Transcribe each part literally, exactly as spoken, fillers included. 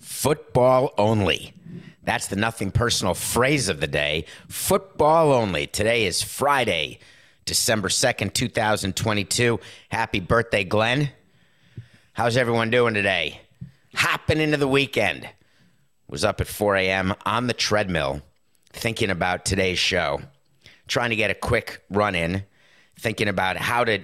Football only. That's the nothing personal phrase of the day. Football only. Today is Friday, December second, twenty twenty-two. Happy birthday, Glenn. How's everyone doing today? Hopping into the weekend. Was up at four a.m. on the treadmill thinking about today's show. Trying to get a quick run in. Thinking about how to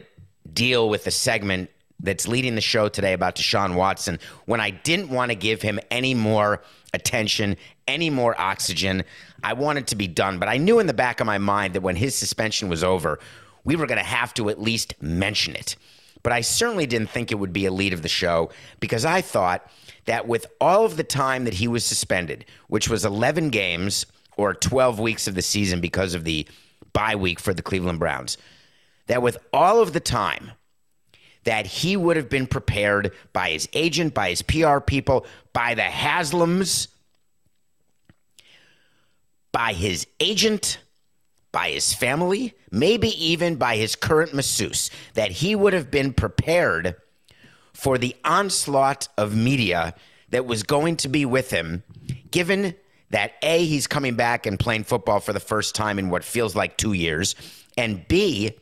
deal with the segment that's leading the show today about Deshaun Watson, when I didn't want to give him any more attention, any more oxygen. I wanted to be done, but I knew in the back of my mind that when his suspension was over, we were going to have to at least mention it. But I certainly didn't think it would be a lead of the show, because I thought that with all of the time that he was suspended, which was eleven games or twelve weeks of the season because of the bye week for the Cleveland Browns, that with all of the time that he would have been prepared by his agent, by his P R people, by the Haslams, by his agent, by his family, maybe even by his current masseuse, that he would have been prepared for the onslaught of media that was going to be with him, given that A, he's coming back and playing football for the first time in what feels like two years, and B,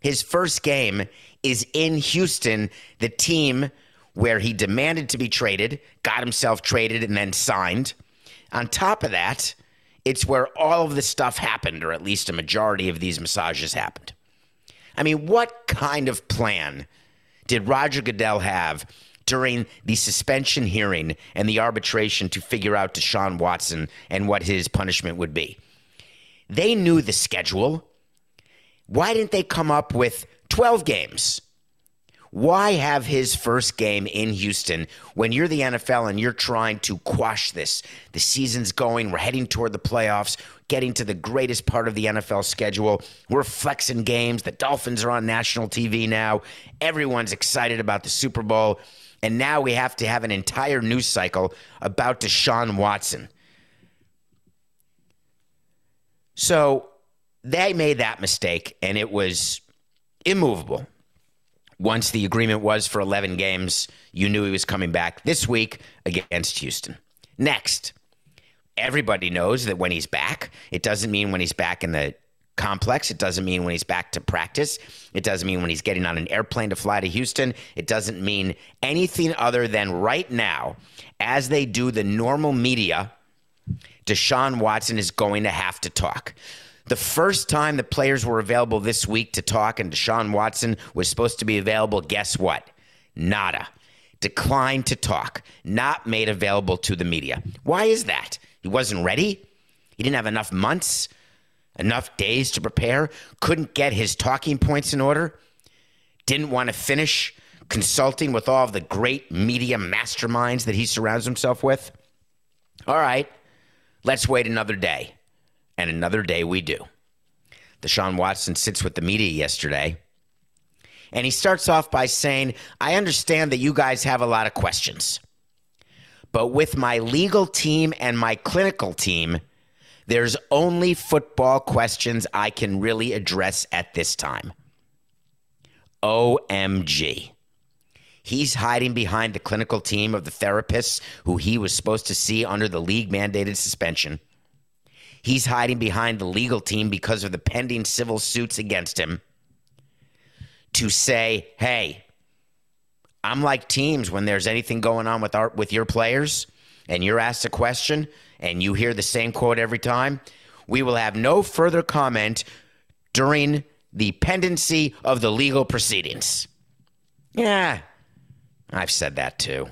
his first game is in Houston, the team where he demanded to be traded, got himself traded, and then signed. On top of that, it's where all of this stuff happened, or at least a majority of these massages happened. I mean, what kind of plan did Roger Goodell have during the suspension hearing and the arbitration to figure out Deshaun Watson and what his punishment would be? They knew the schedule. Why didn't they come up with twelve games? Why have his first game in Houston when you're the N F L and you're trying to quash this? The season's going. We're heading toward the playoffs, getting to the greatest part of the N F L schedule. We're flexing games. The Dolphins are on national T V now. Everyone's excited about the Super Bowl. And now we have to have an entire news cycle about Deshaun Watson. So they made that mistake, and it was immovable. Once the agreement was for eleven games, you knew he was coming back this week against Houston. Next, everybody knows that when he's back, it doesn't mean when he's back in the complex. It doesn't mean when he's back to practice. It doesn't mean when he's getting on an airplane to fly to Houston. It doesn't mean anything other than right now, as they do the normal media, Deshaun Watson is going to have to talk. The first time the players were available this week to talk and Deshaun Watson was supposed to be available, guess what? Nada. Declined to talk. Not made available to the media. Why is that? He wasn't ready? He didn't have enough months, enough days to prepare? Couldn't get his talking points in order? Didn't want to finish consulting with all of the great media masterminds that he surrounds himself with? All right, let's wait another day. And another day we do. Deshaun Watson sits with the media yesterday, and he starts off by saying, I understand that you guys have a lot of questions, but with my legal team and my clinical team, there's only football questions I can really address at this time. O M G. He's hiding behind the clinical team of the therapists who he was supposed to see under the league-mandated suspension. He's hiding behind the legal team because of the pending civil suits against him to say, hey, I'm like teams when there's anything going on with our, with your players and you're asked a question and you hear the same quote every time. We will have no further comment during the pendency of the legal proceedings. Yeah. I've said that too,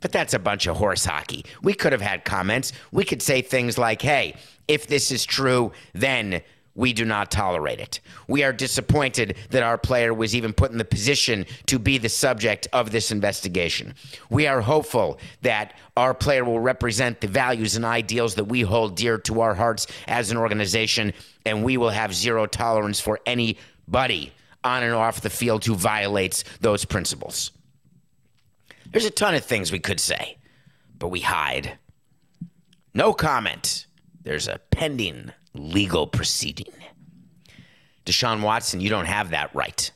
but that's a bunch of horse hockey. We could have had comments. We could say things like, hey, if this is true, then we do not tolerate it. We are disappointed that our player was even put in the position to be the subject of this investigation. We are hopeful that our player will represent the values and ideals that we hold dear to our hearts as an organization, and we will have zero tolerance for anybody on and off the field who violates those principles. There's a ton of things we could say, but we hide. No comment. There's a pending legal proceeding. Deshaun Watson, you don't have that right.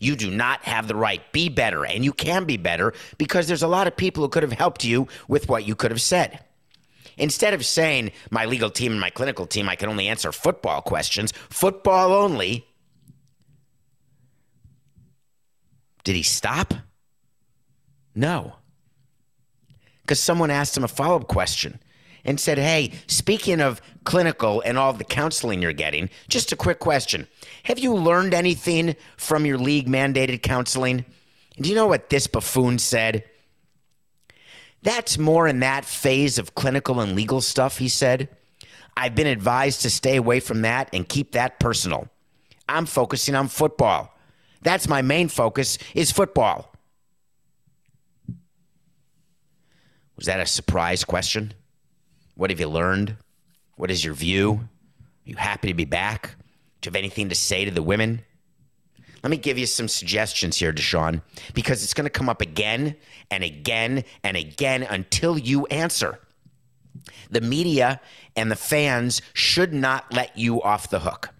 You do not have the right. Be better, and you can be better because there's a lot of people who could have helped you with what you could have said. Instead of saying, my legal team and my clinical team, I can only answer football questions, football only. Did he stop? No, because someone asked him a follow-up question and said, hey, speaking of clinical and all the counseling you're getting, just a quick question. Have you learned anything from your league-mandated counseling? And do you know what this buffoon said? That's more in that phase of clinical and legal stuff, he said. I've been advised to stay away from that and keep that personal. I'm focusing on football. That's my main focus is football. Was that a surprise question? What have you learned? What is your view? Are you happy to be back? Do you have anything to say to the women? Let me give you some suggestions here, Deshaun, because it's going to come up again and again and again until you answer. The media and the fans should not let you off the hook.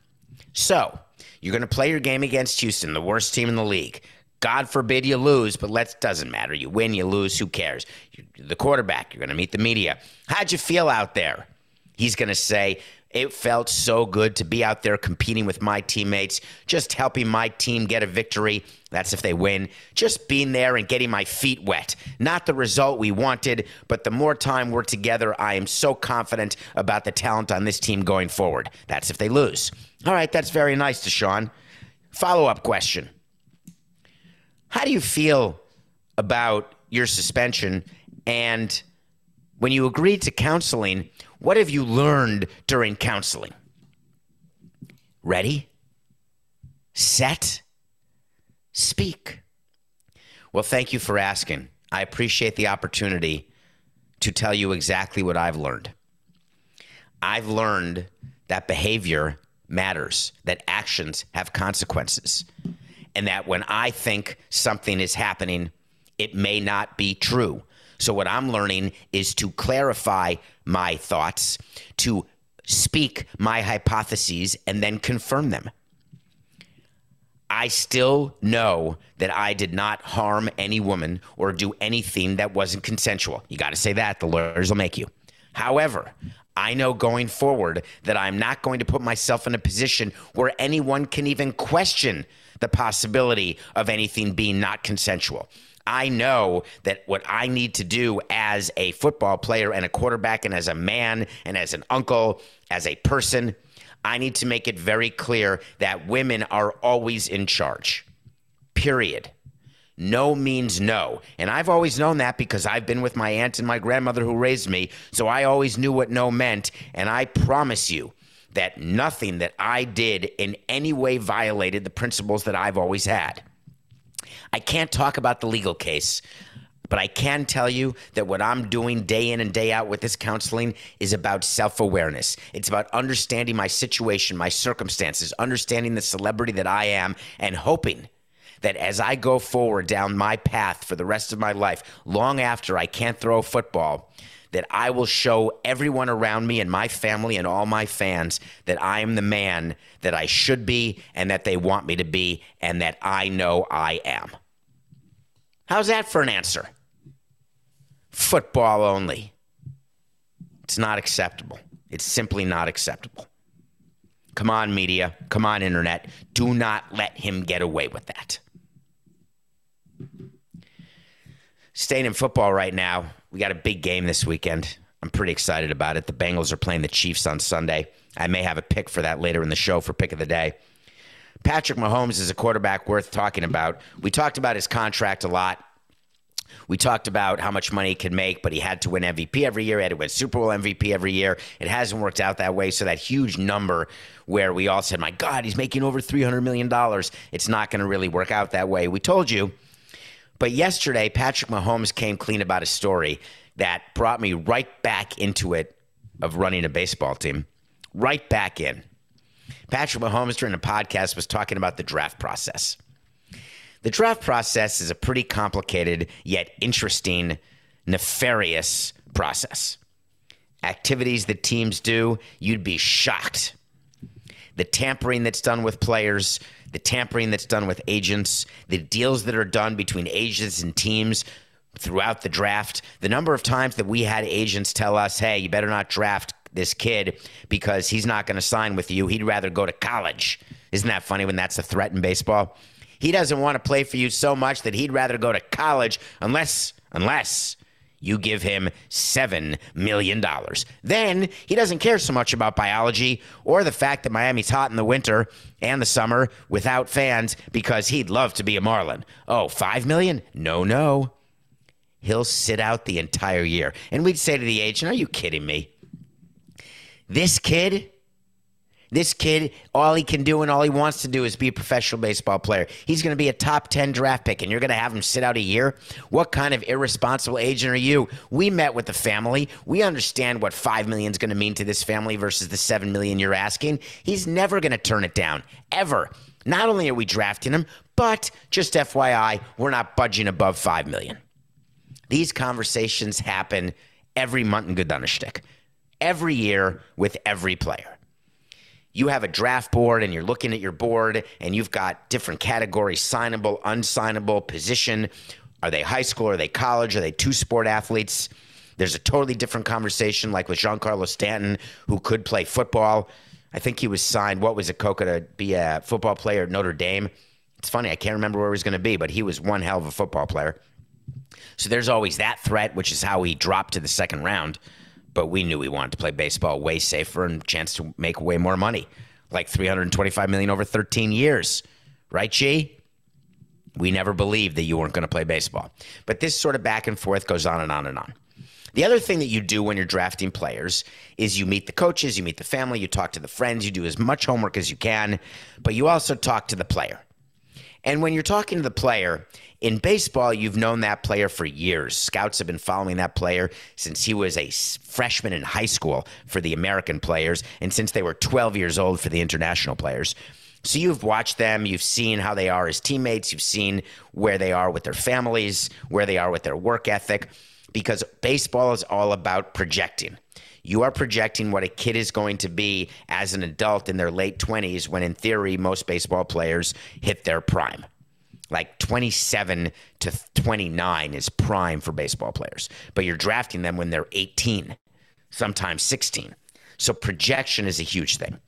So you're going to play your game against Houston, the worst team in the league. God forbid you lose, but let's doesn't matter. You win, you lose, who cares? You're the quarterback, you're going to meet the media. How'd you feel out there? He's going to say, it felt so good to be out there competing with my teammates, just helping my team get a victory. That's if they win. Just being there and getting my feet wet. Not the result we wanted, but the more time we're together, I am so confident about the talent on this team going forward. That's if they lose. All right, that's very nice, Deshaun. Follow-up question. How do you feel about your suspension? And when you agreed to counseling, what have you learned during counseling? Ready, set, speak. Well, thank you for asking. I appreciate the opportunity to tell you exactly what I've learned. I've learned that behavior matters, that actions have consequences. And that when I think something is happening, it may not be true. So what I'm learning is to clarify my thoughts, to speak my hypotheses, and then confirm them. I still know that I did not harm any woman or do anything that wasn't consensual. You got to say that. The lawyers will make you. However, I know going forward that I'm not going to put myself in a position where anyone can even question the possibility of anything being not consensual. I know that what I need to do as a football player and a quarterback and as a man and as an uncle, as a person, I need to make it very clear that women are always in charge. Period. No means no. And I've always known that because I've been with my aunt and my grandmother who raised me, so I always knew what no meant, and I promise you that nothing that I did in any way violated the principles that I've always had. I can't talk about the legal case, but I can tell you that what I'm doing day in and day out with this counseling is about self-awareness. It's about understanding my situation, my circumstances, understanding the celebrity that I am, and hoping that as I go forward down my path for the rest of my life, long after I can't throw a football, that I will show everyone around me and my family and all my fans that I am the man that I should be and that they want me to be and that I know I am. How's that for an answer? Football only. It's not acceptable. It's simply not acceptable. Come on, media. Come on, internet. Do not let him get away with that. Staying in football right now, we got a big game this weekend. I'm pretty excited about it. The Bengals are playing the Chiefs on Sunday. I may have a pick for that later in the show for pick of the day. Patrick Mahomes is a quarterback worth talking about. We talked about his contract a lot. We talked about how much money he could make, but he had to win M V P every year. He had to win Super Bowl M V P every year. It hasn't worked out that way. So that huge number where we all said, my God, he's making over three hundred million dollars. It's not going to really work out that way. We told you. But yesterday, Patrick Mahomes came clean about a story that brought me right back into it of running a baseball team. Right back in. Patrick Mahomes during a podcast was talking about the draft process. The draft process is a pretty complicated, yet interesting, nefarious process. Activities that teams do, you'd be shocked. The tampering that's done with players, the tampering that's done with agents, the deals that are done between agents and teams throughout the draft, the number of times that we had agents tell us, hey, you better not draft this kid because he's not going to sign with you. He'd rather go to college. Isn't that funny when that's a threat in baseball? He doesn't want to play for you so much that he'd rather go to college unless, unless you give him seven million dollars. Then he doesn't care so much about biology or the fact that Miami's hot in the winter and the summer without fans because he'd love to be a Marlin. Oh, five million dollars? No, no. He'll sit out the entire year. And we'd say to the agent, are you kidding me? This kid... This kid, all he can do and all he wants to do is be a professional baseball player. He's going to be a top ten draft pick, and you're going to have him sit out a year? What kind of irresponsible agent are you? We met with the family. We understand what five million dollars is going to mean to this family versus the seven million dollars you're asking. He's never going to turn it down, ever. Not only are we drafting him, but just F Y I, we're not budging above five million dollars. These conversations happen every month in Gudanishtik, every year with every player. You have a draft board and you're looking at your board and you've got different categories, signable, unsignable, position. Are they high school? Are they college? Are they two-sport athletes? There's a totally different conversation like with Giancarlo Stanton, who could play football. I think he was signed, what was it, Coca, to be a football player at Notre Dame? It's funny, I can't remember where he was going to be, but he was one hell of a football player. So there's always that threat, which is how he dropped to the second round. But we knew we wanted to play baseball way safer and chance to make way more money, like three hundred twenty-five million dollars over thirteen years. Right, G? We never believed that you weren't going to play baseball. But this sort of back and forth goes on and on and on. The other thing that you do when you're drafting players is you meet the coaches, you meet the family, you talk to the friends, you do as much homework as you can, but you also talk to the player. And when you're talking to the player, in baseball, you've known that player for years. Scouts have been following that player since he was a freshman in high school for the American players and since they were twelve years old for the international players. So you've watched them. You've seen how they are as teammates. You've seen where they are with their families, where they are with their work ethic, because baseball is all about projecting. You are projecting what a kid is going to be as an adult in their late twenties when, in theory, most baseball players hit their prime. Like twenty-seven to twenty-nine is prime for baseball players, but you're drafting them when they're eighteen, sometimes sixteen. So projection is a huge thing.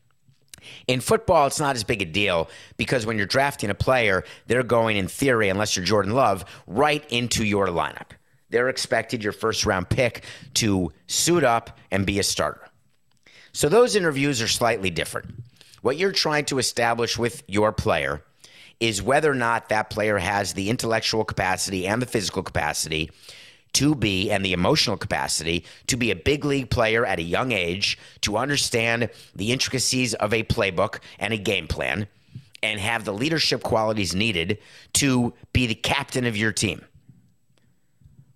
In football, it's not as big a deal because when you're drafting a player, they're going, in theory, unless you're Jordan Love, right into your lineup. They're expected, your first-round pick, to suit up and be a starter. So those interviews are slightly different. What you're trying to establish with your player is whether or not that player has the intellectual capacity and the physical capacity to be, and the emotional capacity, to be a big league player at a young age, to understand the intricacies of a playbook and a game plan, and have the leadership qualities needed to be the captain of your team.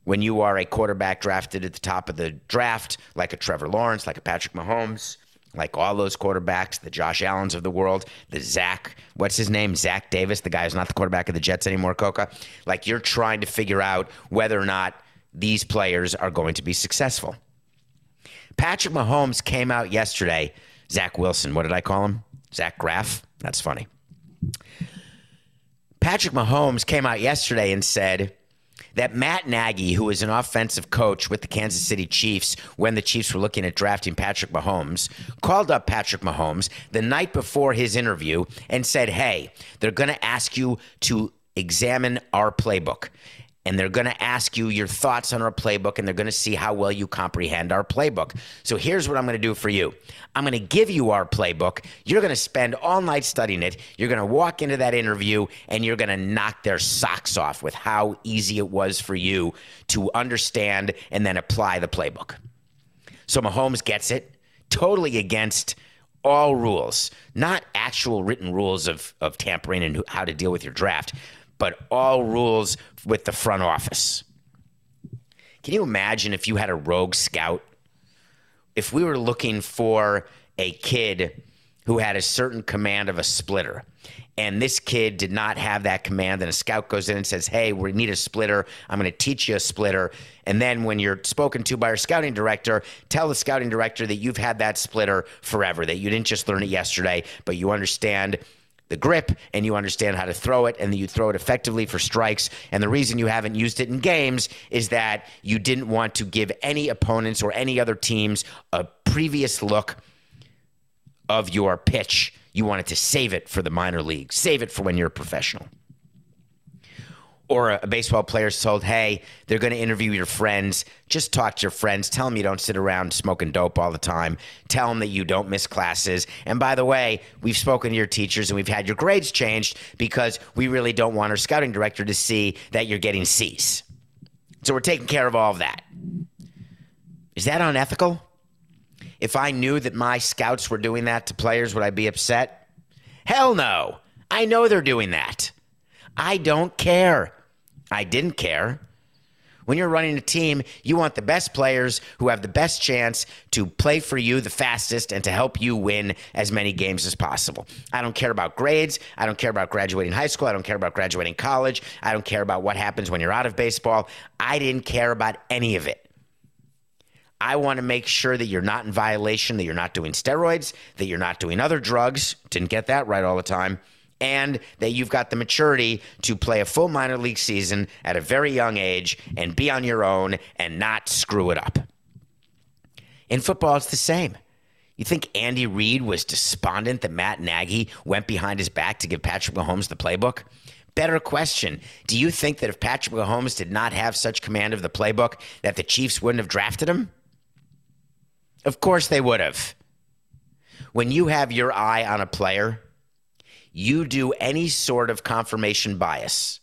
When you are a quarterback drafted at the top of the draft, like a Trevor Lawrence, like a Patrick Mahomes, like all those quarterbacks, the Josh Allens of the world, the Zach, what's his name? Zach Davis, the guy who's not the quarterback of the Jets anymore, Coca. Like, you're trying to figure out whether or not these players are going to be successful. Patrick Mahomes came out yesterday. Zach Wilson, what did I call him? Zach Graff? That's funny. Patrick Mahomes came out yesterday and said that Matt Nagy, who is an offensive coach with the Kansas City Chiefs when the Chiefs were looking at drafting Patrick Mahomes, called up Patrick Mahomes the night before his interview and said, hey, they're going to ask you to examine our playbook. And they're going to ask you your thoughts on our playbook, and they're going to see how well you comprehend our playbook. So here's what I'm going to do for you. I'm going to give you our playbook. You're going to spend all night studying it. You're going to walk into that interview, and you're going to knock their socks off with how easy it was for you to understand and then apply the playbook. So Mahomes gets it, totally against all rules, not actual written rules of, of tampering and how to deal with your draft, but all rules with the front office. Can you imagine if you had a rogue scout? If we were looking for a kid who had a certain command of a splitter, and this kid did not have that command, and a scout goes in and says, hey, we need a splitter. I'm going to teach you a splitter. And then when you're spoken to by your scouting director, tell the scouting director that you've had that splitter forever, that you didn't just learn it yesterday, but you understand the grip, and you understand how to throw it, and you throw it effectively for strikes. And the reason you haven't used it in games is that you didn't want to give any opponents or any other teams a previous look of your pitch. You wanted to save it for the minor league, save it for when you're a professional. Or a baseball player is told, hey, they're going to interview your friends. Just talk to your friends. Tell them you don't sit around smoking dope all the time. Tell them that you don't miss classes. And by the way, we've spoken to your teachers and we've had your grades changed because we really don't want our scouting director to see that you're getting C's. So we're taking care of all of that. Is that unethical? If I knew that my scouts were doing that to players, would I be upset? Hell no. I know they're doing that. I don't care. I didn't care. When you're running a team, you want the best players who have the best chance to play for you the fastest and to help you win as many games as possible. I don't care about grades. I don't care about graduating high school. I don't care about graduating college. I don't care about what happens when you're out of baseball. I didn't care about any of it. I want to make sure that you're not in violation, that you're not doing steroids, that you're not doing other drugs. Didn't get that right all the time. And that you've got the maturity to play a full minor league season at a very young age and be on your own and not screw it up. In football, it's the same. You think Andy Reid was despondent that Matt Nagy went behind his back to give Patrick Mahomes the playbook? Better question. Do you think that if Patrick Mahomes did not have such command of the playbook that the Chiefs wouldn't have drafted him? Of course they would have. When you have your eye on a player, you do any sort of confirmation bias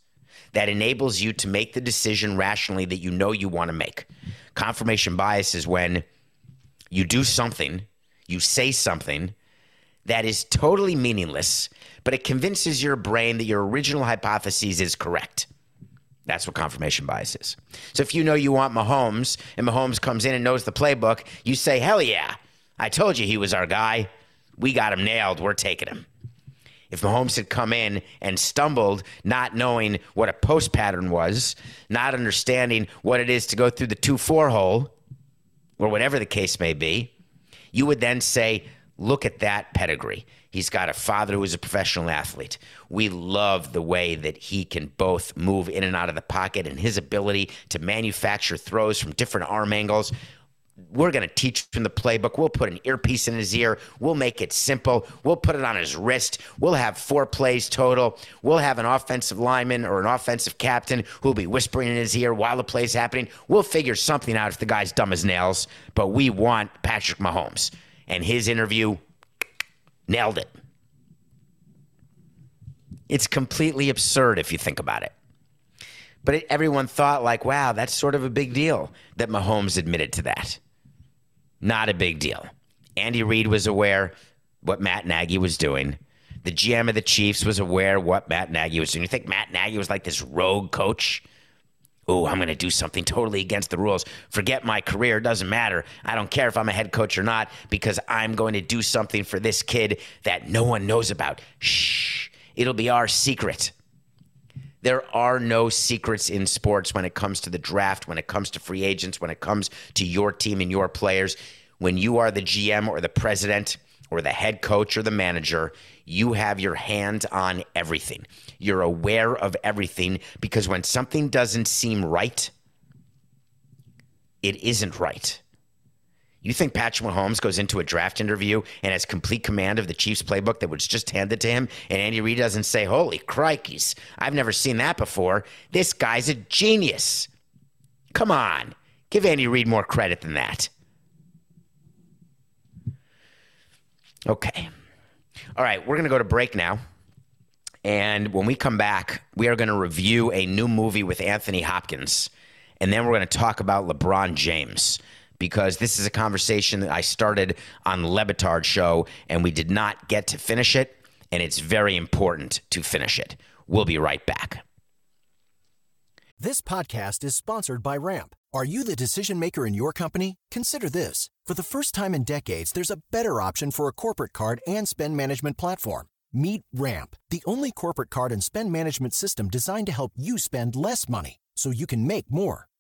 that enables you to make the decision rationally that you know you want to make. Confirmation bias is when you do something, you say something that is totally meaningless, but it convinces your brain that your original hypothesis is correct. That's what confirmation bias is. So if you know you want Mahomes and Mahomes comes in and knows the playbook, you say, hell yeah, I told you he was our guy. We got him nailed. We're taking him. If Mahomes had come in and stumbled, not knowing what a post pattern was, not understanding what it is to go through the two four hole, or whatever the case may be, you would then say, look at that pedigree. He's got a father who is a professional athlete. We love the way that he can both move in and out of the pocket and his ability to manufacture throws from different arm angles. We're going to teach him the playbook. We'll put an earpiece in his ear. We'll make it simple. We'll put it on his wrist. We'll have four plays total. We'll have an offensive lineman or an offensive captain who'll be whispering in his ear while the play's happening. We'll figure something out if the guy's dumb as nails, but we want Patrick Mahomes. And his interview nailed it. It's completely absurd if you think about it. But it, everyone thought like, wow, that's sort of a big deal that Mahomes admitted to that. Not a big deal. Andy Reid was aware what Matt Nagy was doing. The G M of the Chiefs was aware what Matt Nagy was doing. You think Matt Nagy was like this rogue coach? Oh, I'm going to do something totally against the rules. Forget my career. It doesn't matter. I don't care if I'm a head coach or not because I'm going to do something for this kid that no one knows about. Shh. It'll be our secret. There are no secrets in sports when it comes to the draft, when it comes to free agents, when it comes to your team and your players. when you are the G M or the president or the head coach or the manager, you have your hand on everything. You're aware of everything, because when something doesn't seem right, it isn't right. You think Patrick Mahomes goes into a draft interview and has complete command of the Chiefs playbook that was just handed to him, and Andy Reid doesn't say, holy crikeys, I've never seen that before. This guy's a genius. Come on. Give Andy Reid more credit than that. Okay. All right, we're going to go to break now. And when we come back, we are going to review a new movie with Anthony Hopkins. And then we're going to talk about LeBron James, because this is a conversation that I started on the Le Batard show, and we did not get to finish it, and it's very important to finish it. We'll be right back. This podcast is sponsored by Ramp. Are you the decision maker in your company? Consider this. For the first time in decades, there's a better option for a corporate card and spend management platform. Meet Ramp, the only corporate card and spend management system designed to help you spend less money so you can make more.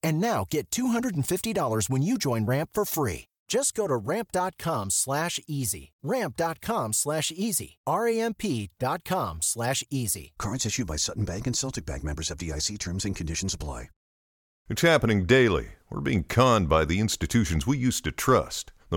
And now get two hundred fifty dollars when you join Ramp for free. Just go to ramp.com slash easy. Ramp.com slash easy. R A M P dot com slash easy. Cards issued by Sutton Bank and Celtic Bank, members of F D I C. Terms and conditions apply. It's happening daily. We're being conned by the institutions we used to trust. The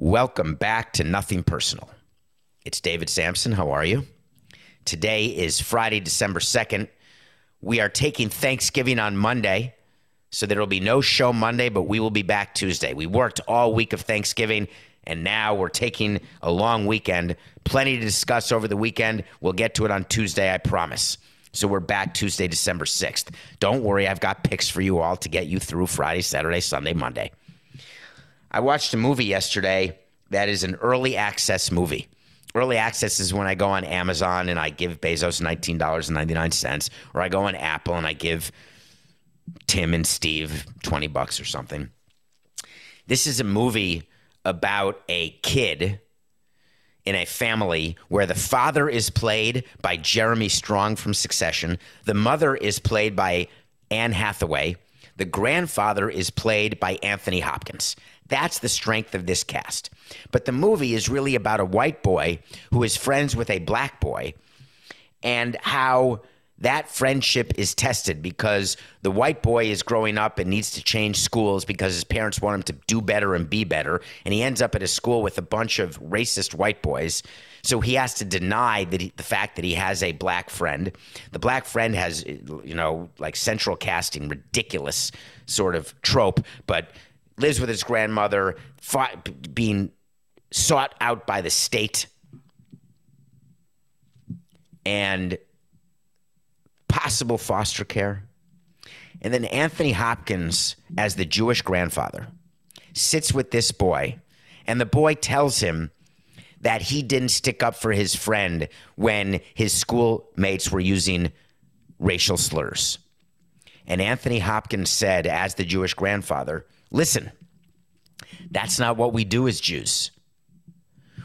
Welcome back to Nothing Personal. It's David Sampson. How are you? Today is Friday, December second. We are taking Thanksgiving on Monday, so there will be no show Monday, but we will be back Tuesday. We worked all week of Thanksgiving, and now we're taking a long weekend. Plenty to discuss over the weekend. We'll get to it on Tuesday, I promise. So we're back Tuesday, December sixth. Don't worry, I've got picks for you all to get you through Friday, Saturday, Sunday, Monday. I watched a movie yesterday that is an early access movie. Early access is when I go on Amazon and I give Bezos nineteen dollars and ninety-nine cents, or I go on Apple and I give Tim and Steve twenty bucks or something. This is a movie about a kid in a family where the father is played by Jeremy Strong from Succession, the mother is played by Anne Hathaway, the grandfather is played by Anthony Hopkins. That's the strength of this cast. But the movie is really about a white boy who is friends with a black boy, and how that friendship is tested because the white boy is growing up and needs to change schools because his parents want him to do better and be better, and he ends up at a school with a bunch of racist white boys. So he has to deny that he, the fact that he has a black friend. The black friend has, you know, like central casting, ridiculous sort of trope, but lives with his grandmother, fought, being sought out by the state, and possible foster care. And then Anthony Hopkins, as the Jewish grandfather, sits with this boy, and the boy tells him that he didn't stick up for his friend when his schoolmates were using racial slurs. And Anthony Hopkins said, as the Jewish grandfather, listen, that's not what we do as Jews.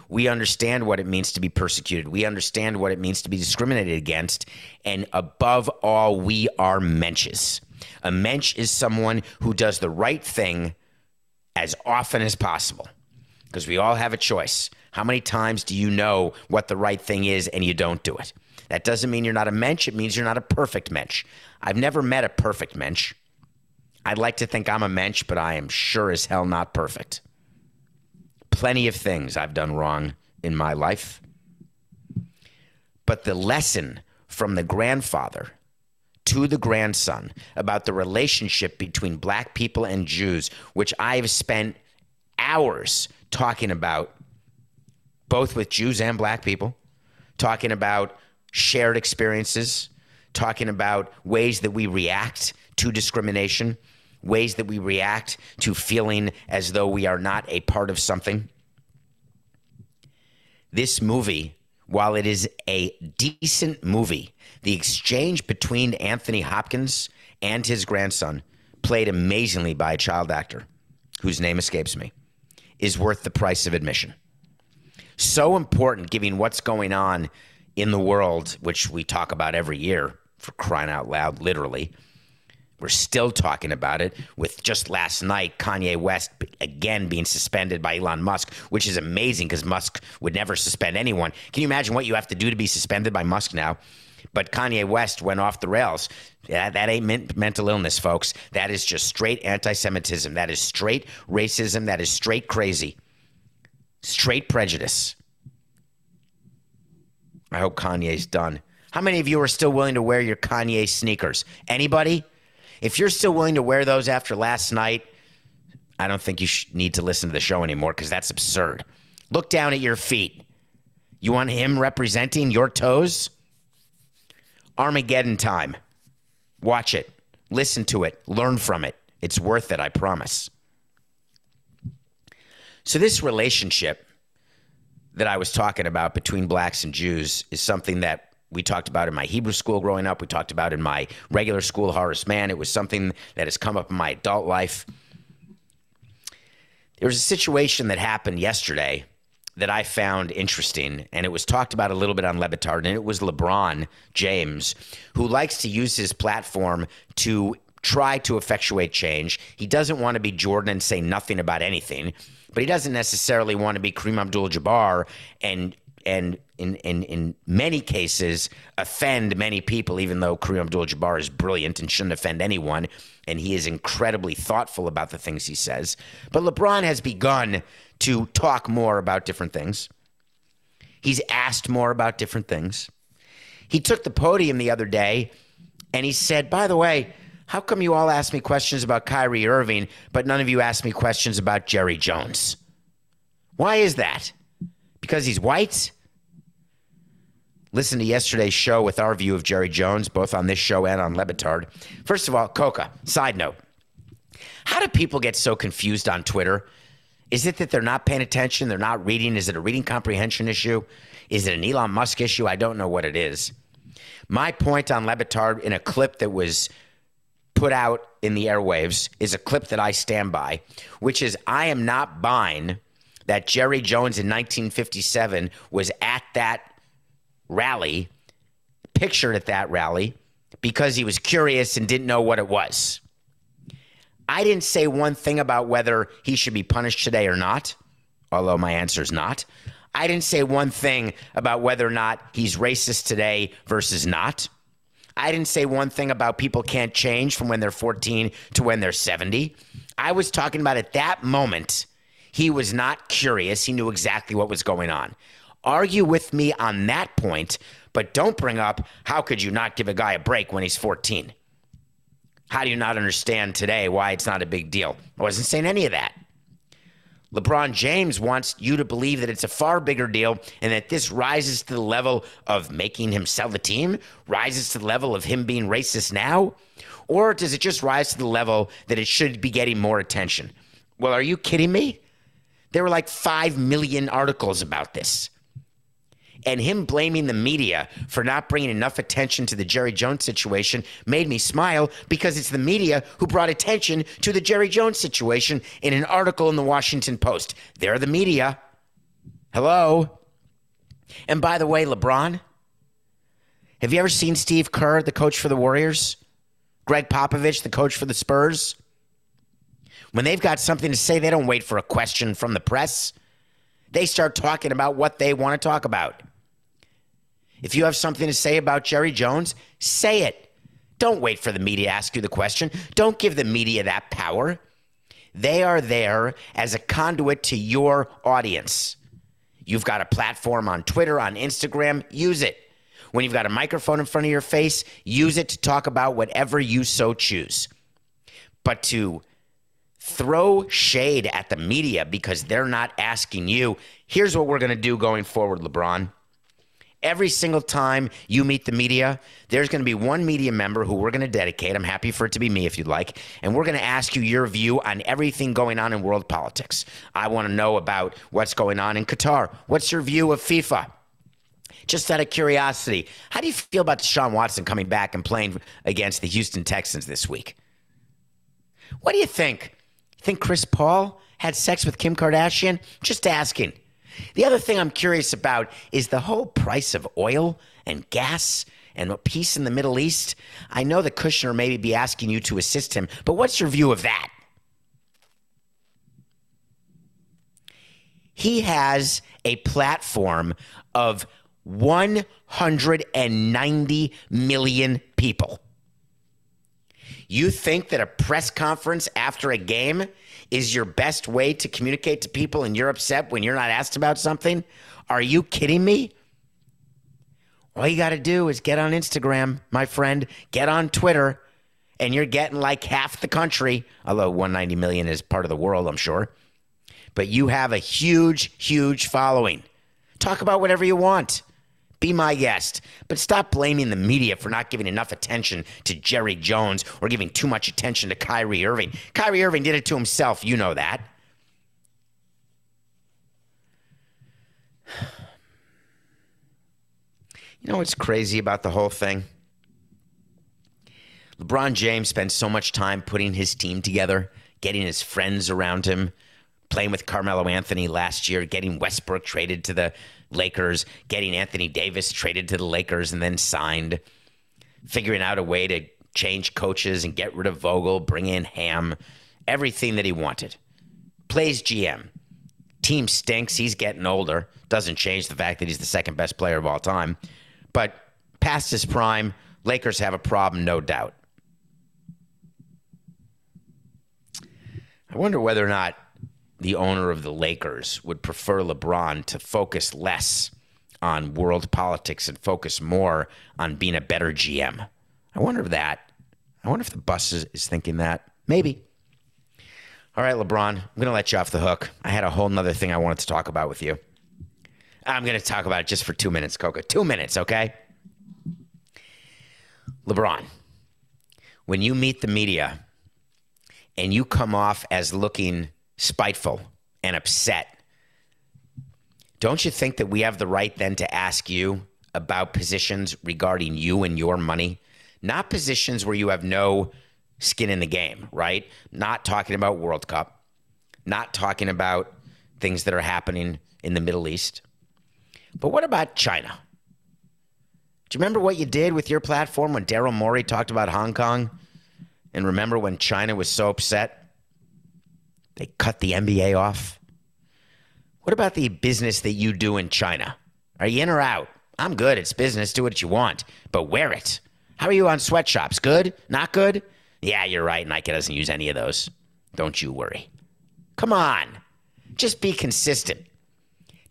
We understand what it means to be persecuted. We understand what it means to be discriminated against. And above all, we are mensches. A mensch is someone who does the right thing as often as possible, because we all have a choice. How many times do you know what the right thing is and you don't do it? That doesn't mean you're not a mensch. It means you're not a perfect mensch. I've never met a perfect mensch. I'd like to think I'm a mensch, but I am sure as hell not perfect. Plenty of things I've done wrong in my life. But the lesson from the grandfather to the grandson about the relationship between black people and Jews, which I've spent hours talking about, both with Jews and black people, talking about shared experiences, talking about ways that we react to discrimination, ways that we react to feeling as though we are not a part of something. This movie, while it is a decent movie, the exchange between Anthony Hopkins and his grandson, played amazingly by a child actor whose name escapes me, is worth the price of admission. So important, given what's going on in the world, which we talk about every year, for crying out loud, literally. We're still talking about it, with just last night, Kanye West again being suspended by Elon Musk, which is amazing because Musk would never suspend anyone. Can you imagine what you have to do to be suspended by Musk now? But Kanye West went off the rails. That, that ain't mental illness, folks. That is just straight anti-Semitism. That is straight racism. That is straight crazy. Straight prejudice. I hope Kanye's done. How many of you are still willing to wear your Kanye sneakers? Anybody? If you're still willing to wear those after last night, I don't think you need to listen to the show anymore, because that's absurd. Look down at your feet. You want him representing your toes? Armageddon time. Watch it. Listen to it. Learn from it. It's worth it, I promise. So this relationship that I was talking about between blacks and Jews is something that we talked about in my Hebrew school growing up. We talked about in my regular school, Horace Mann. It was something that has come up in my adult life. There was a situation that happened yesterday that I found interesting, and it was talked about a little bit on Le Batard, and it was LeBron James, who likes to use his platform to try to effectuate change. He doesn't want to be Jordan and say nothing about anything, but he doesn't necessarily want to be Kareem Abdul-Jabbar and and in, in, in many cases offend many people, even though Kareem Abdul-Jabbar is brilliant and shouldn't offend anyone, and he is incredibly thoughtful about the things he says. But LeBron has begun to talk more about different things. He's asked more about different things. He took the podium the other day, and he said, by the way, how come you all ask me questions about Kyrie Irving, but none of you ask me questions about Jerry Jones? Why is that? Because he's white? Listen to yesterday's show with our view of Jerry Jones, both on this show and on Le Batard. First of all, Coca, side note. How do people get so confused on Twitter? Is it that they're not paying attention? They're not reading? Is it a reading comprehension issue? Is it an Elon Musk issue? I don't know what it is. My point on Le Batard, in a clip that was put out in the airwaves, is a clip that I stand by, which is I am not buying that Jerry Jones in nineteen fifty-seven was at that rally, pictured at that rally, because he was curious and didn't know what it was. I didn't say one thing about whether he should be punished today or not, although my answer is not. I didn't say one thing about whether or not he's racist today versus not. I didn't say one thing about people can't change from when they're fourteen to when they're seventy. I was talking about at that moment, he was not curious. He knew exactly what was going on. Argue with me on that point, but don't bring up how could you not give a guy a break when he's fourteen? How do you not understand today why it's not a big deal? I wasn't saying any of that. LeBron James wants you to believe that it's a far bigger deal and that this rises to the level of making him sell the team, rises to the level of him being racist now, or does it just rise to the level that it should be getting more attention? Well, are you kidding me? There were like five million articles about this. And him blaming the media for not bringing enough attention to the Jerry Jones situation made me smile, because it's the media who brought attention to the Jerry Jones situation in an article in the Washington Post. They're the media. Hello? And by the way, LeBron, have you ever seen Steve Kerr, the coach for the Warriors? Greg Popovich, the coach for the Spurs? When they've got something to say, they don't wait for a question from the press. They start talking about what they want to talk about. If you have something to say about Jerry Jones, say it. Don't wait for the media to ask you the question. Don't give the media that power. They are there as a conduit to your audience. You've got a platform on Twitter, on Instagram, use it. When you've got a microphone in front of your face, use it to talk about whatever you so choose. But to throw shade at the media because they're not asking you, here's what we're going to do going forward, LeBron. Every single time you meet the media, there's going to be one media member who we're going to dedicate. I'm happy for it to be me if you'd like. And we're going to ask you your view on everything going on in world politics. I want to know about what's going on in Qatar. What's your view of FIFA? Just out of curiosity, how do you feel about Deshaun Watson coming back and playing against the Houston Texans this week? What do you think? Think Chris Paul had sex with Kim Kardashian? Just asking. The other thing I'm curious about is the whole price of oil and gas and peace in the Middle East. I know that Kushner may be asking you to assist him, but what's your view of that? He has a platform of one hundred ninety million people. You think that a press conference after a game is your best way to communicate to people and you're upset when you're not asked about something? Are you kidding me? All you got to do is get on Instagram, my friend, get on Twitter, and you're getting like half the country, although one hundred ninety million is part of the world, I'm sure. But you have a huge, huge following. Talk about whatever you want. Be my guest, but stop blaming the media for not giving enough attention to Jerry Jones or giving too much attention to Kyrie Irving. Kyrie Irving did it to himself. You know that. You know what's crazy about the whole thing? LeBron James spends so much time putting his team together, getting his friends around him, playing with Carmelo Anthony last year, getting Westbrook traded to the Lakers, getting Anthony Davis traded to the Lakers and then signed, figuring out a way to change coaches and get rid of Vogel, bring in Ham, everything that he wanted. Plays G M. Team stinks. He's getting older. Doesn't change the fact that he's the second best player of all time. But past his prime, Lakers have a problem, no doubt. I wonder whether or not the owner of the Lakers would prefer LeBron to focus less on world politics and focus more on being a better G M. I wonder if that, I wonder if the bus is, is thinking that. Maybe. All right, LeBron, I'm going to let you off the hook. I had a whole nother thing I wanted to talk about with you. I'm going to talk about it just for two minutes, Coca. Two minutes, okay? LeBron, when you meet the media and you come off as looking spiteful and upset, don't you think that we have the right then to ask you about positions regarding you and your money? Not positions where you have no skin in the game, right? Not talking about World Cup, not talking about things that are happening in the Middle East. But what about China? Do you remember what you did with your platform when Daryl Morey talked about Hong Kong? And remember when China was so upset? They cut the N B A off. What about the business that you do in China? Are you in or out? I'm good. It's business. Do what you want, but wear it. How are you on sweatshops? Good? Not good? Yeah, you're right. Nike doesn't use any of those. Don't you worry. Come on. Just be consistent.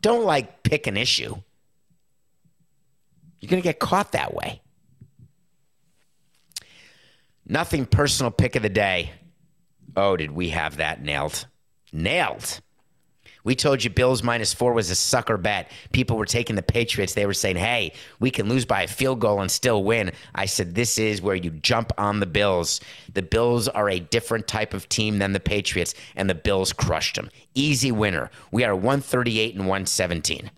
Don't, like, pick an issue. You're going to get caught that way. Nothing personal pick of the day. Oh, did we have that nailed? Nailed. We told you Bills minus four was a sucker bet. People were taking the Patriots. They were saying, hey, we can lose by a field goal and still win. I said, this is where you jump on the Bills. The Bills are a different type of team than the Patriots, and the Bills crushed them. Easy winner. We are one thirty-eight and one seventeen.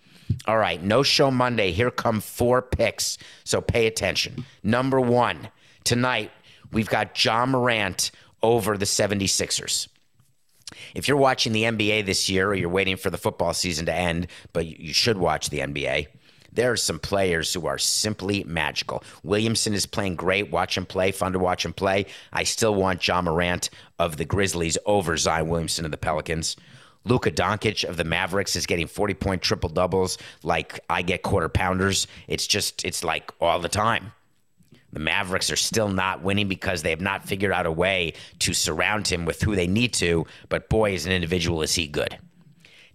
All right, no show Monday. Here come four picks, so pay attention. Number one, tonight we've got Ja Morant over the seventy-sixers. if you're watching the N B A this year, or you're waiting for the football season to end, but you should watch the N B A, there are some players who are simply magical. Williamson is playing great. Watch him play. Fun to watch him play. I still want Ja Morant of the Grizzlies over Zion Williamson of the Pelicans. Luka Doncic of the Mavericks is getting forty-point triple-doubles like I get quarter-pounders. It's just, it's like all the time. The Mavericks are still not winning because they have not figured out a way to surround him with who they need to, but boy, as an individual, is he good.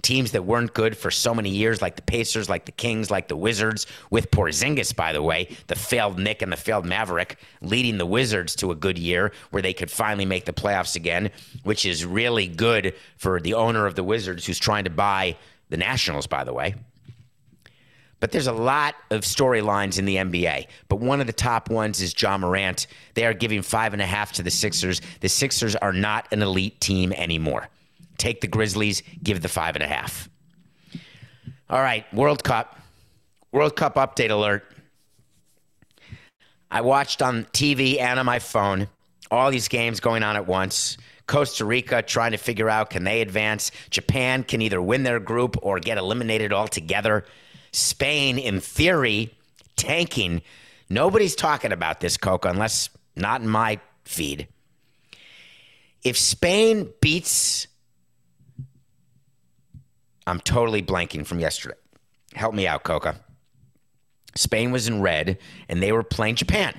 Teams that weren't good for so many years, like the Pacers, like the Kings, like the Wizards, with Porzingis, by the way, the failed Nick and the failed Maverick, leading the Wizards to a good year where they could finally make the playoffs again, which is really good for the owner of the Wizards who's trying to buy the Nationals, by the way. But there's a lot of storylines in the N B A. But one of the top ones is Ja Morant. They are giving five and a half to the Sixers. The Sixers are not an elite team anymore. Take the Grizzlies, give the five and a half. All right, World Cup. World Cup update alert. I watched on T V and on my phone all these games going on at once. Costa Rica trying to figure out, can they advance? Japan can either win their group or get eliminated altogether. Spain, in theory, tanking. Nobody's talking about this, Coco, unless not in my feed. If Spain beats... I'm totally blanking from yesterday. Help me out, Coco. Spain was in red, and they were playing Japan.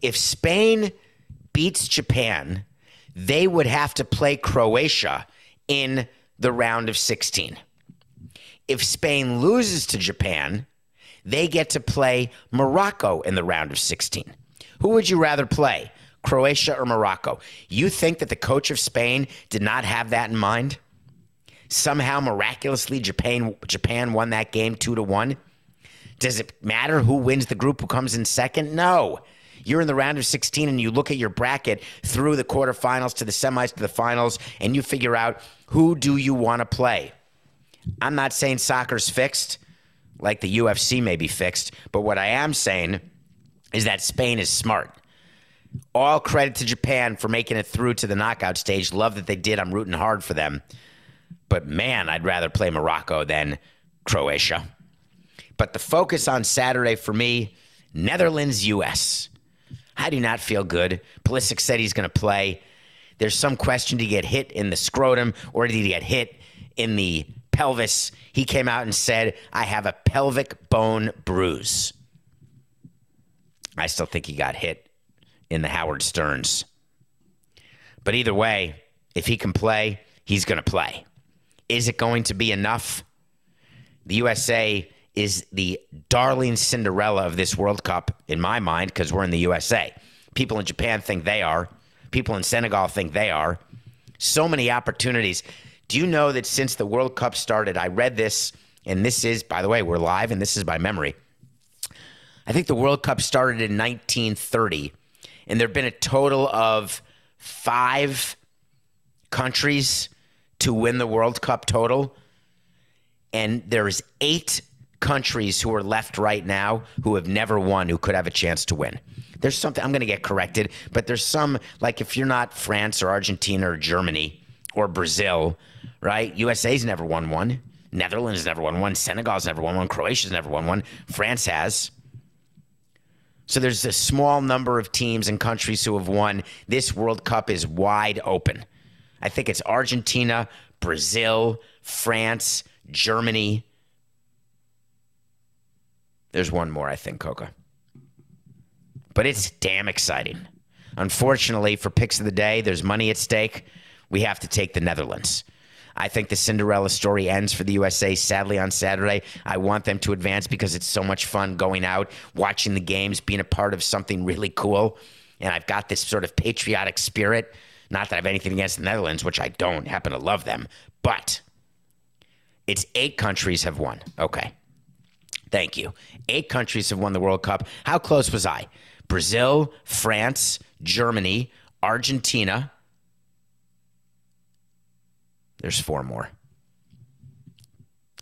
If Spain beats Japan, they would have to play Croatia in the round of sixteen. If Spain loses to Japan, they get to play Morocco in the round of sixteen. Who would you rather play, Croatia or Morocco? You think that the coach of Spain did not have that in mind? Somehow, miraculously, Japan Japan won that game two to one. Does it matter who wins the group, who comes in second? No. You're in the round of sixteen, and you look at your bracket through the quarterfinals to the semis to the finals, and you figure out who do you want to play. I'm not saying soccer's fixed, like the U F C may be fixed, but what I am saying is that Spain is smart. All credit to Japan for making it through to the knockout stage. Love that they did. I'm rooting hard for them. But man, I'd rather play Morocco than Croatia. But the focus on Saturday for me, Netherlands, U S. I do not feel good. Pulisic said he's going to play. There's some question, did he get hit in the scrotum or did he get hit in the pelvis? He came out and said, I have a pelvic bone bruise. I still think he got hit in the Howard Stearns. But either way, if he can play, he's going to play. Is it going to be enough? The U S A is the darling Cinderella of this World Cup, in my mind, because we're in the U S A. People in Japan think they are. People in Senegal think they are. So many opportunities. Do you know that since the World Cup started, I read this, and this is, by the way, we're live, and this is by memory. I think the World Cup started in nineteen thirty, and there have been a total of five countries to win the World Cup total, and there's eight countries who are left right now who have never won, who could have a chance to win. There's something, I'm going to get corrected, but there's some, like if you're not France or Argentina or Germany or Brazil, right? U S A's never won one. Netherlands never won one. Senegal's never won one. Croatia's never won one. France has. So there's a small number of teams and countries who have won. This World Cup is wide open. I think it's Argentina, Brazil, France, Germany. There's one more, I think, Coca. But it's damn exciting. Unfortunately, for picks of the day, there's money at stake. We have to take the Netherlands. I think the Cinderella story ends for the U S A, sadly, on Saturday. I want them to advance because it's so much fun going out, watching the games, being a part of something really cool. And I've got this sort of patriotic spirit. Not that I have anything against the Netherlands, which I don't, happen to love them, but it's eight countries have won. Okay. Thank you. Eight countries have won the World Cup. How close was I? Brazil, France, Germany, Argentina. There's four more.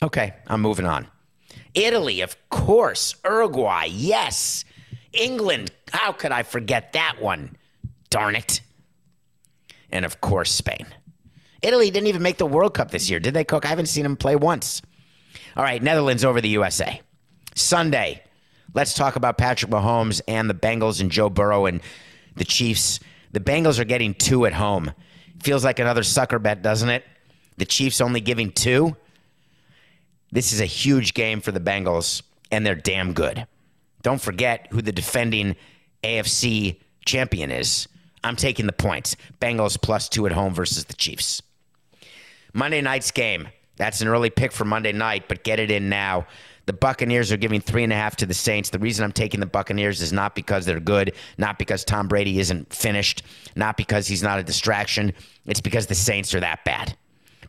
Okay, I'm moving on. Italy, of course. Uruguay, yes. England, how could I forget that one? Darn it. And, of course, Spain. Italy didn't even make the World Cup this year, did they, Cook? I haven't seen them play once. All right, Netherlands over the U S A. Sunday, let's talk about Patrick Mahomes and the Bengals and Joe Burrow and the Chiefs. The Bengals are getting two at home. Feels like another sucker bet, doesn't it? The Chiefs only giving two. This is a huge game for the Bengals, and they're damn good. Don't forget who the defending A F C champion is. I'm taking the points. Bengals plus two at home versus the Chiefs. Monday night's game. That's an early pick for Monday night, but get it in now. The Buccaneers are giving three and a half to the Saints. The reason I'm taking the Buccaneers is not because they're good, not because Tom Brady isn't finished, not because he's not a distraction. It's because the Saints are that bad.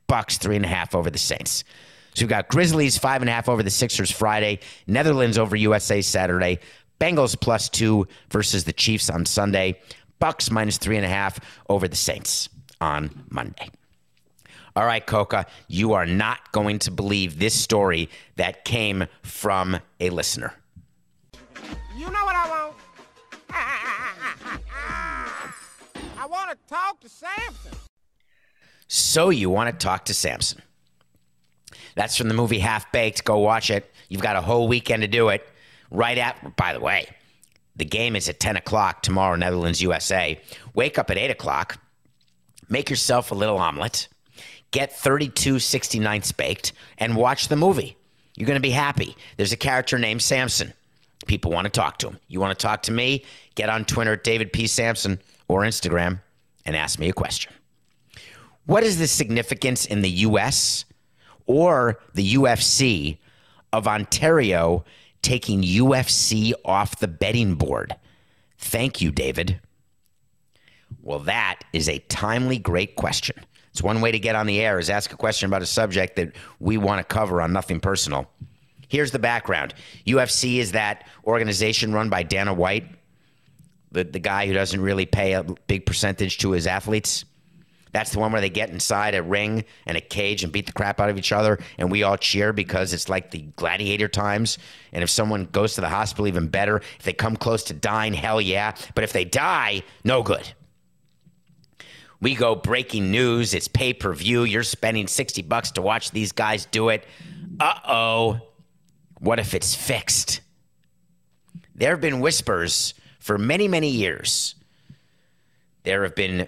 Bucks three and a half over the Saints. So we've got Grizzlies five and a half over the Sixers Friday, Netherlands over U S A Saturday, Bengals plus two versus the Chiefs on Sunday, Bucks minus three and a half over the Saints on Monday. All right, Coca, you are not going to believe this story that came from a listener. You know what I want? I want to talk to Samson. So you want to talk to Samson. That's from the movie Half-Baked. Go watch it. You've got a whole weekend to do it. Right at, by the way, the game is at ten o'clock tomorrow, Netherlands, U S A. Wake up at eight o'clock. Make yourself a little omelet. Get thirty-two sixty-ninths baked and watch the movie. You're going to be happy. There's a character named Samson. People want to talk to him. You want to talk to me? Get on Twitter at David P. Samson or Instagram and ask me a question. What is the significance in the U S or the U F C of Ontario taking U F C off the betting board? Thank you, David. Well, that is a timely, great question. It's one way to get on the air is ask a question about a subject that we want to cover on Nothing Personal. Here's the background. U F C is that organization run by Dana White, the, the guy who doesn't really pay a big percentage to his athletes. That's the one where they get inside a ring and a cage and beat the crap out of each other, and we all cheer because it's like the gladiator times. And if someone goes to the hospital, even better. If they come close to dying, hell yeah. But if they die, no good. We go breaking news. It's pay-per-view. You're spending sixty bucks to watch these guys do it. Uh-oh. What if it's fixed? There have been whispers for many, many years. There have been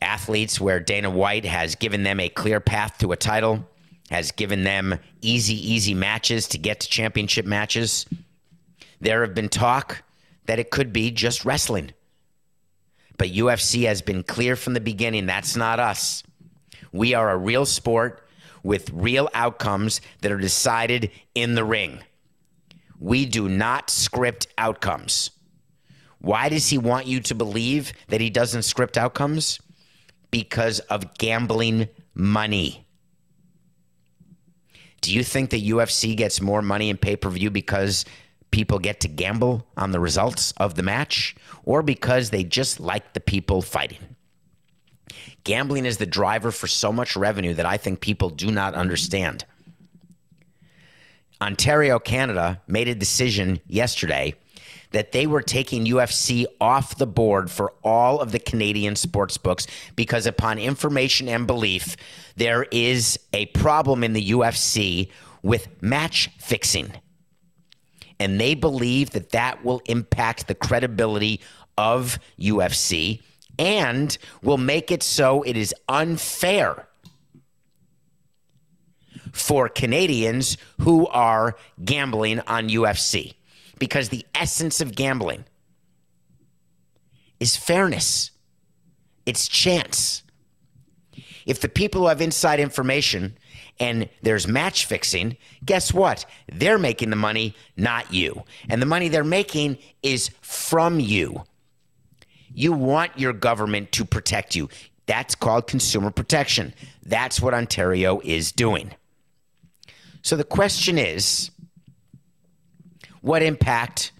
athletes where Dana White has given them a clear path to a title, has given them easy, easy matches to get to championship matches. There have been talk that it could be just wrestling. But U F C has been clear from the beginning, that's not us. We are a real sport with real outcomes that are decided in the ring. We do not script outcomes. Why does he want you to believe that he doesn't script outcomes? Because of gambling money. Do you think that U F C gets more money in pay-per-view because people get to gamble on the results of the match, or because they just like the people fighting? Gambling is the driver for so much revenue that I think people do not understand. Ontario, Canada made a decision yesterday that they were taking U F C off the board for all of the Canadian sportsbooks because upon information and belief, there is a problem in the U F C with match fixing. And they believe that that will impact the credibility of U F C and will make it so it is unfair for Canadians who are gambling on U F C. Because the essence of gambling is fairness. It's chance. If the people who have inside information and there's match fixing, guess what? They're making the money, not you. And the money they're making is from you. You want your government to protect you. That's called consumer protection. That's what Ontario is doing. So the question is, what impact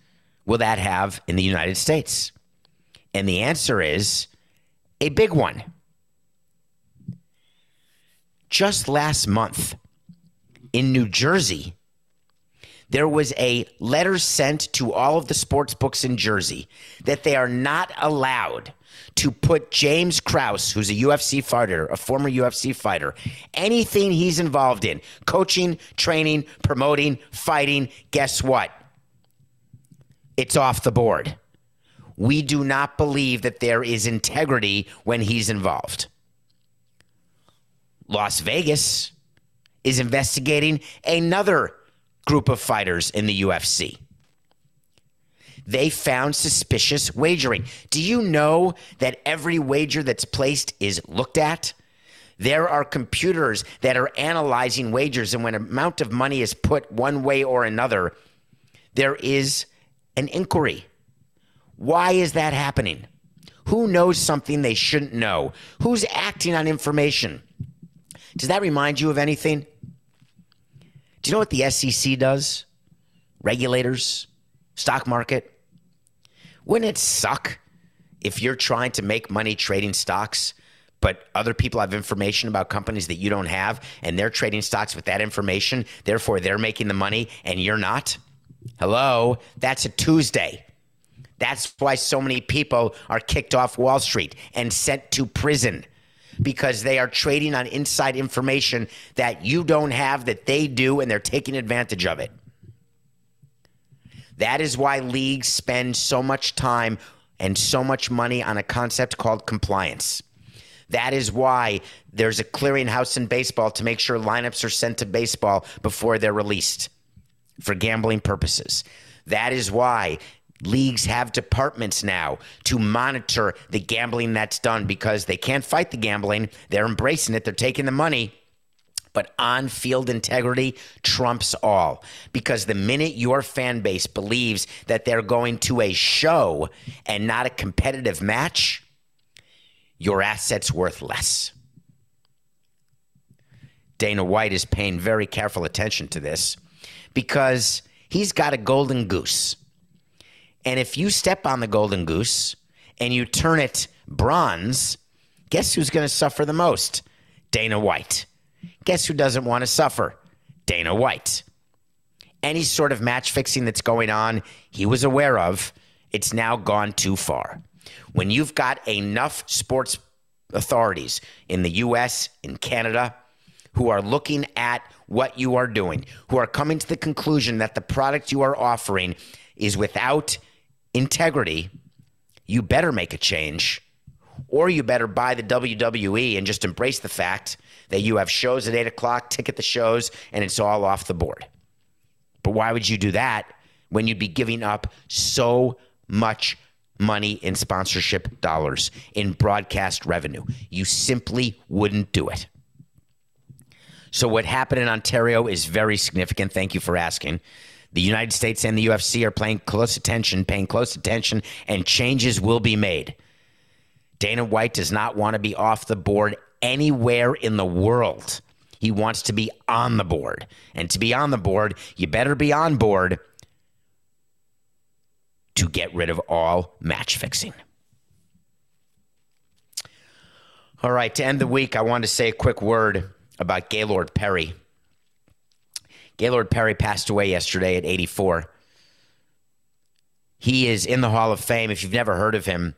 will that have in the United States? And the answer is a big one. Just last month in New Jersey, there was a letter sent to all of the sports books in Jersey that they are not allowed to put James Krause, who's a U F C fighter, a former U F C fighter, anything he's involved in, coaching, training, promoting, fighting, guess what? It's off the board. We do not believe that there is integrity when he's involved. Las Vegas is investigating another group of fighters in the U F C. They found suspicious wagering. Do you know that every wager that's placed is looked at? There are computers that are analyzing wagers, and when an amount of money is put one way or another, there is an inquiry. Why is that happening? Who knows something they shouldn't know? Who's acting on information? Does that remind you of anything? Do you know what the S E C does? Regulators, stock market. Wouldn't it suck if you're trying to make money trading stocks, but other people have information about companies that you don't have, and they're trading stocks with that information, therefore they're making the money and you're not? Hello, that's a Tuesday. That's why so many people are kicked off Wall Street and sent to prison, because they are trading on inside information that you don't have, that they do, and they're taking advantage of it. That is why leagues spend so much time and so much money on a concept called compliance. That is why there's a clearinghouse in baseball to make sure lineups are sent to baseball before they're released for gambling purposes. That is why leagues have departments now to monitor the gambling that's done, because they can't fight the gambling. They're embracing it. They're taking the money. But on-field integrity trumps all, because the minute your fan base believes that they're going to a show and not a competitive match, your asset's worth less. Dana White is paying very careful attention to this, because he's got a golden goose. And if you step on the golden goose and you turn it bronze, guess who's going to suffer the most? Dana White. Guess who doesn't want to suffer? Dana White. Any sort of match fixing that's going on, he was aware of. It's now gone too far. When you've got enough sports authorities in the U S, in Canada, who are looking at what you are doing, who are coming to the conclusion that the product you are offering is without integrity, you better make a change, or you better buy the W W E and just embrace the fact that you have shows at eight o'clock, ticket the shows, and it's all off the board. But why would you do that when you'd be giving up so much money in sponsorship dollars, in broadcast revenue? You simply wouldn't do it. So what happened in Ontario is very significant. Thank you for asking. The United States and the U F C are paying close attention, paying close attention, and changes will be made. Dana White does not want to be off the board anywhere in the world. He wants to be on the board. And to be on the board, you better be on board to get rid of all match fixing. All right, to end the week, I want to say a quick word about Gaylord Perry. Gaylord Perry passed away yesterday at eighty-four. He is in the Hall of Fame. If you've never heard of him,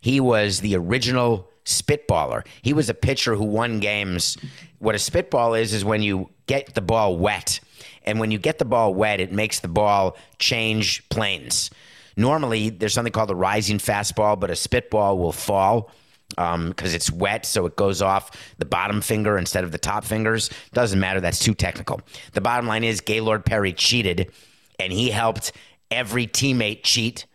he was the original spitballer. He was a pitcher who won games. What a spitball is, is when you get the ball wet. And when you get the ball wet, it makes the ball change planes. Normally, there's something called a rising fastball, but a spitball will fall because um, it's wet, so it goes off the bottom finger instead of the top fingers. Doesn't matter. That's too technical. The bottom line is Gaylord Perry cheated, and he helped every teammate cheat.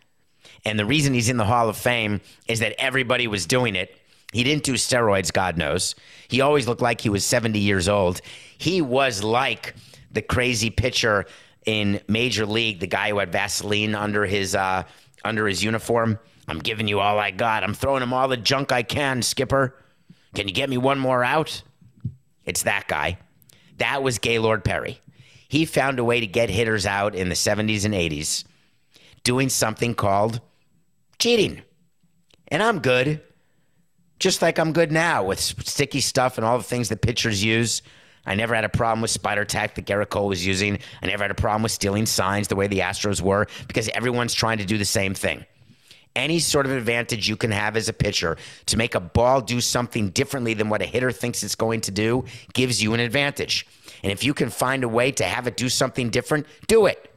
And the reason he's in the Hall of Fame is that everybody was doing it. He didn't do steroids, God knows. He always looked like he was seventy years old. He was like the crazy pitcher in Major League, the guy who had Vaseline under his uh, under his uniform. I'm giving you all I got. I'm throwing him all the junk I can, Skipper. Can you get me one more out? It's that guy. That was Gaylord Perry. He found a way to get hitters out in the seventies and eighties doing something called cheating. And I'm good. Just like I'm good now with sticky stuff and all the things that pitchers use. I never had a problem with spider tack that Gerrit Cole was using. I never had a problem with stealing signs the way the Astros were, because everyone's trying to do the same thing. any sort of advantage you can have as a pitcher to make a ball do something differently than what a hitter thinks it's going to do gives you an advantage. And if you can find a way to have it do something different, do it.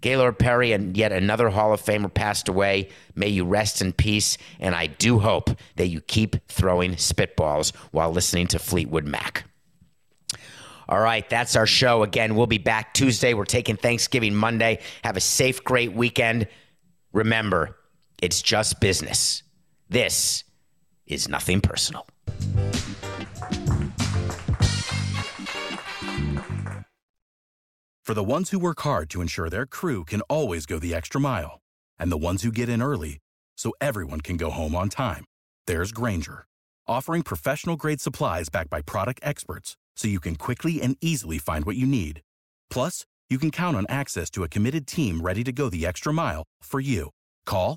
Gaylord Perry, and yet another Hall of Famer, passed away. May you rest in peace, and I do hope that you keep throwing spitballs while listening to Fleetwood Mac. All right, that's our show. Again, we'll be back Tuesday. We're taking Thanksgiving Monday. Have a safe, great weekend. Remember, it's just business. This is nothing personal. For the ones who work hard to ensure their crew can always go the extra mile, and the ones who get in early so everyone can go home on time, there's Grainger, offering professional-grade supplies backed by product experts so you can quickly and easily find what you need. Plus, you can count on access to a committed team ready to go the extra mile for you. Call,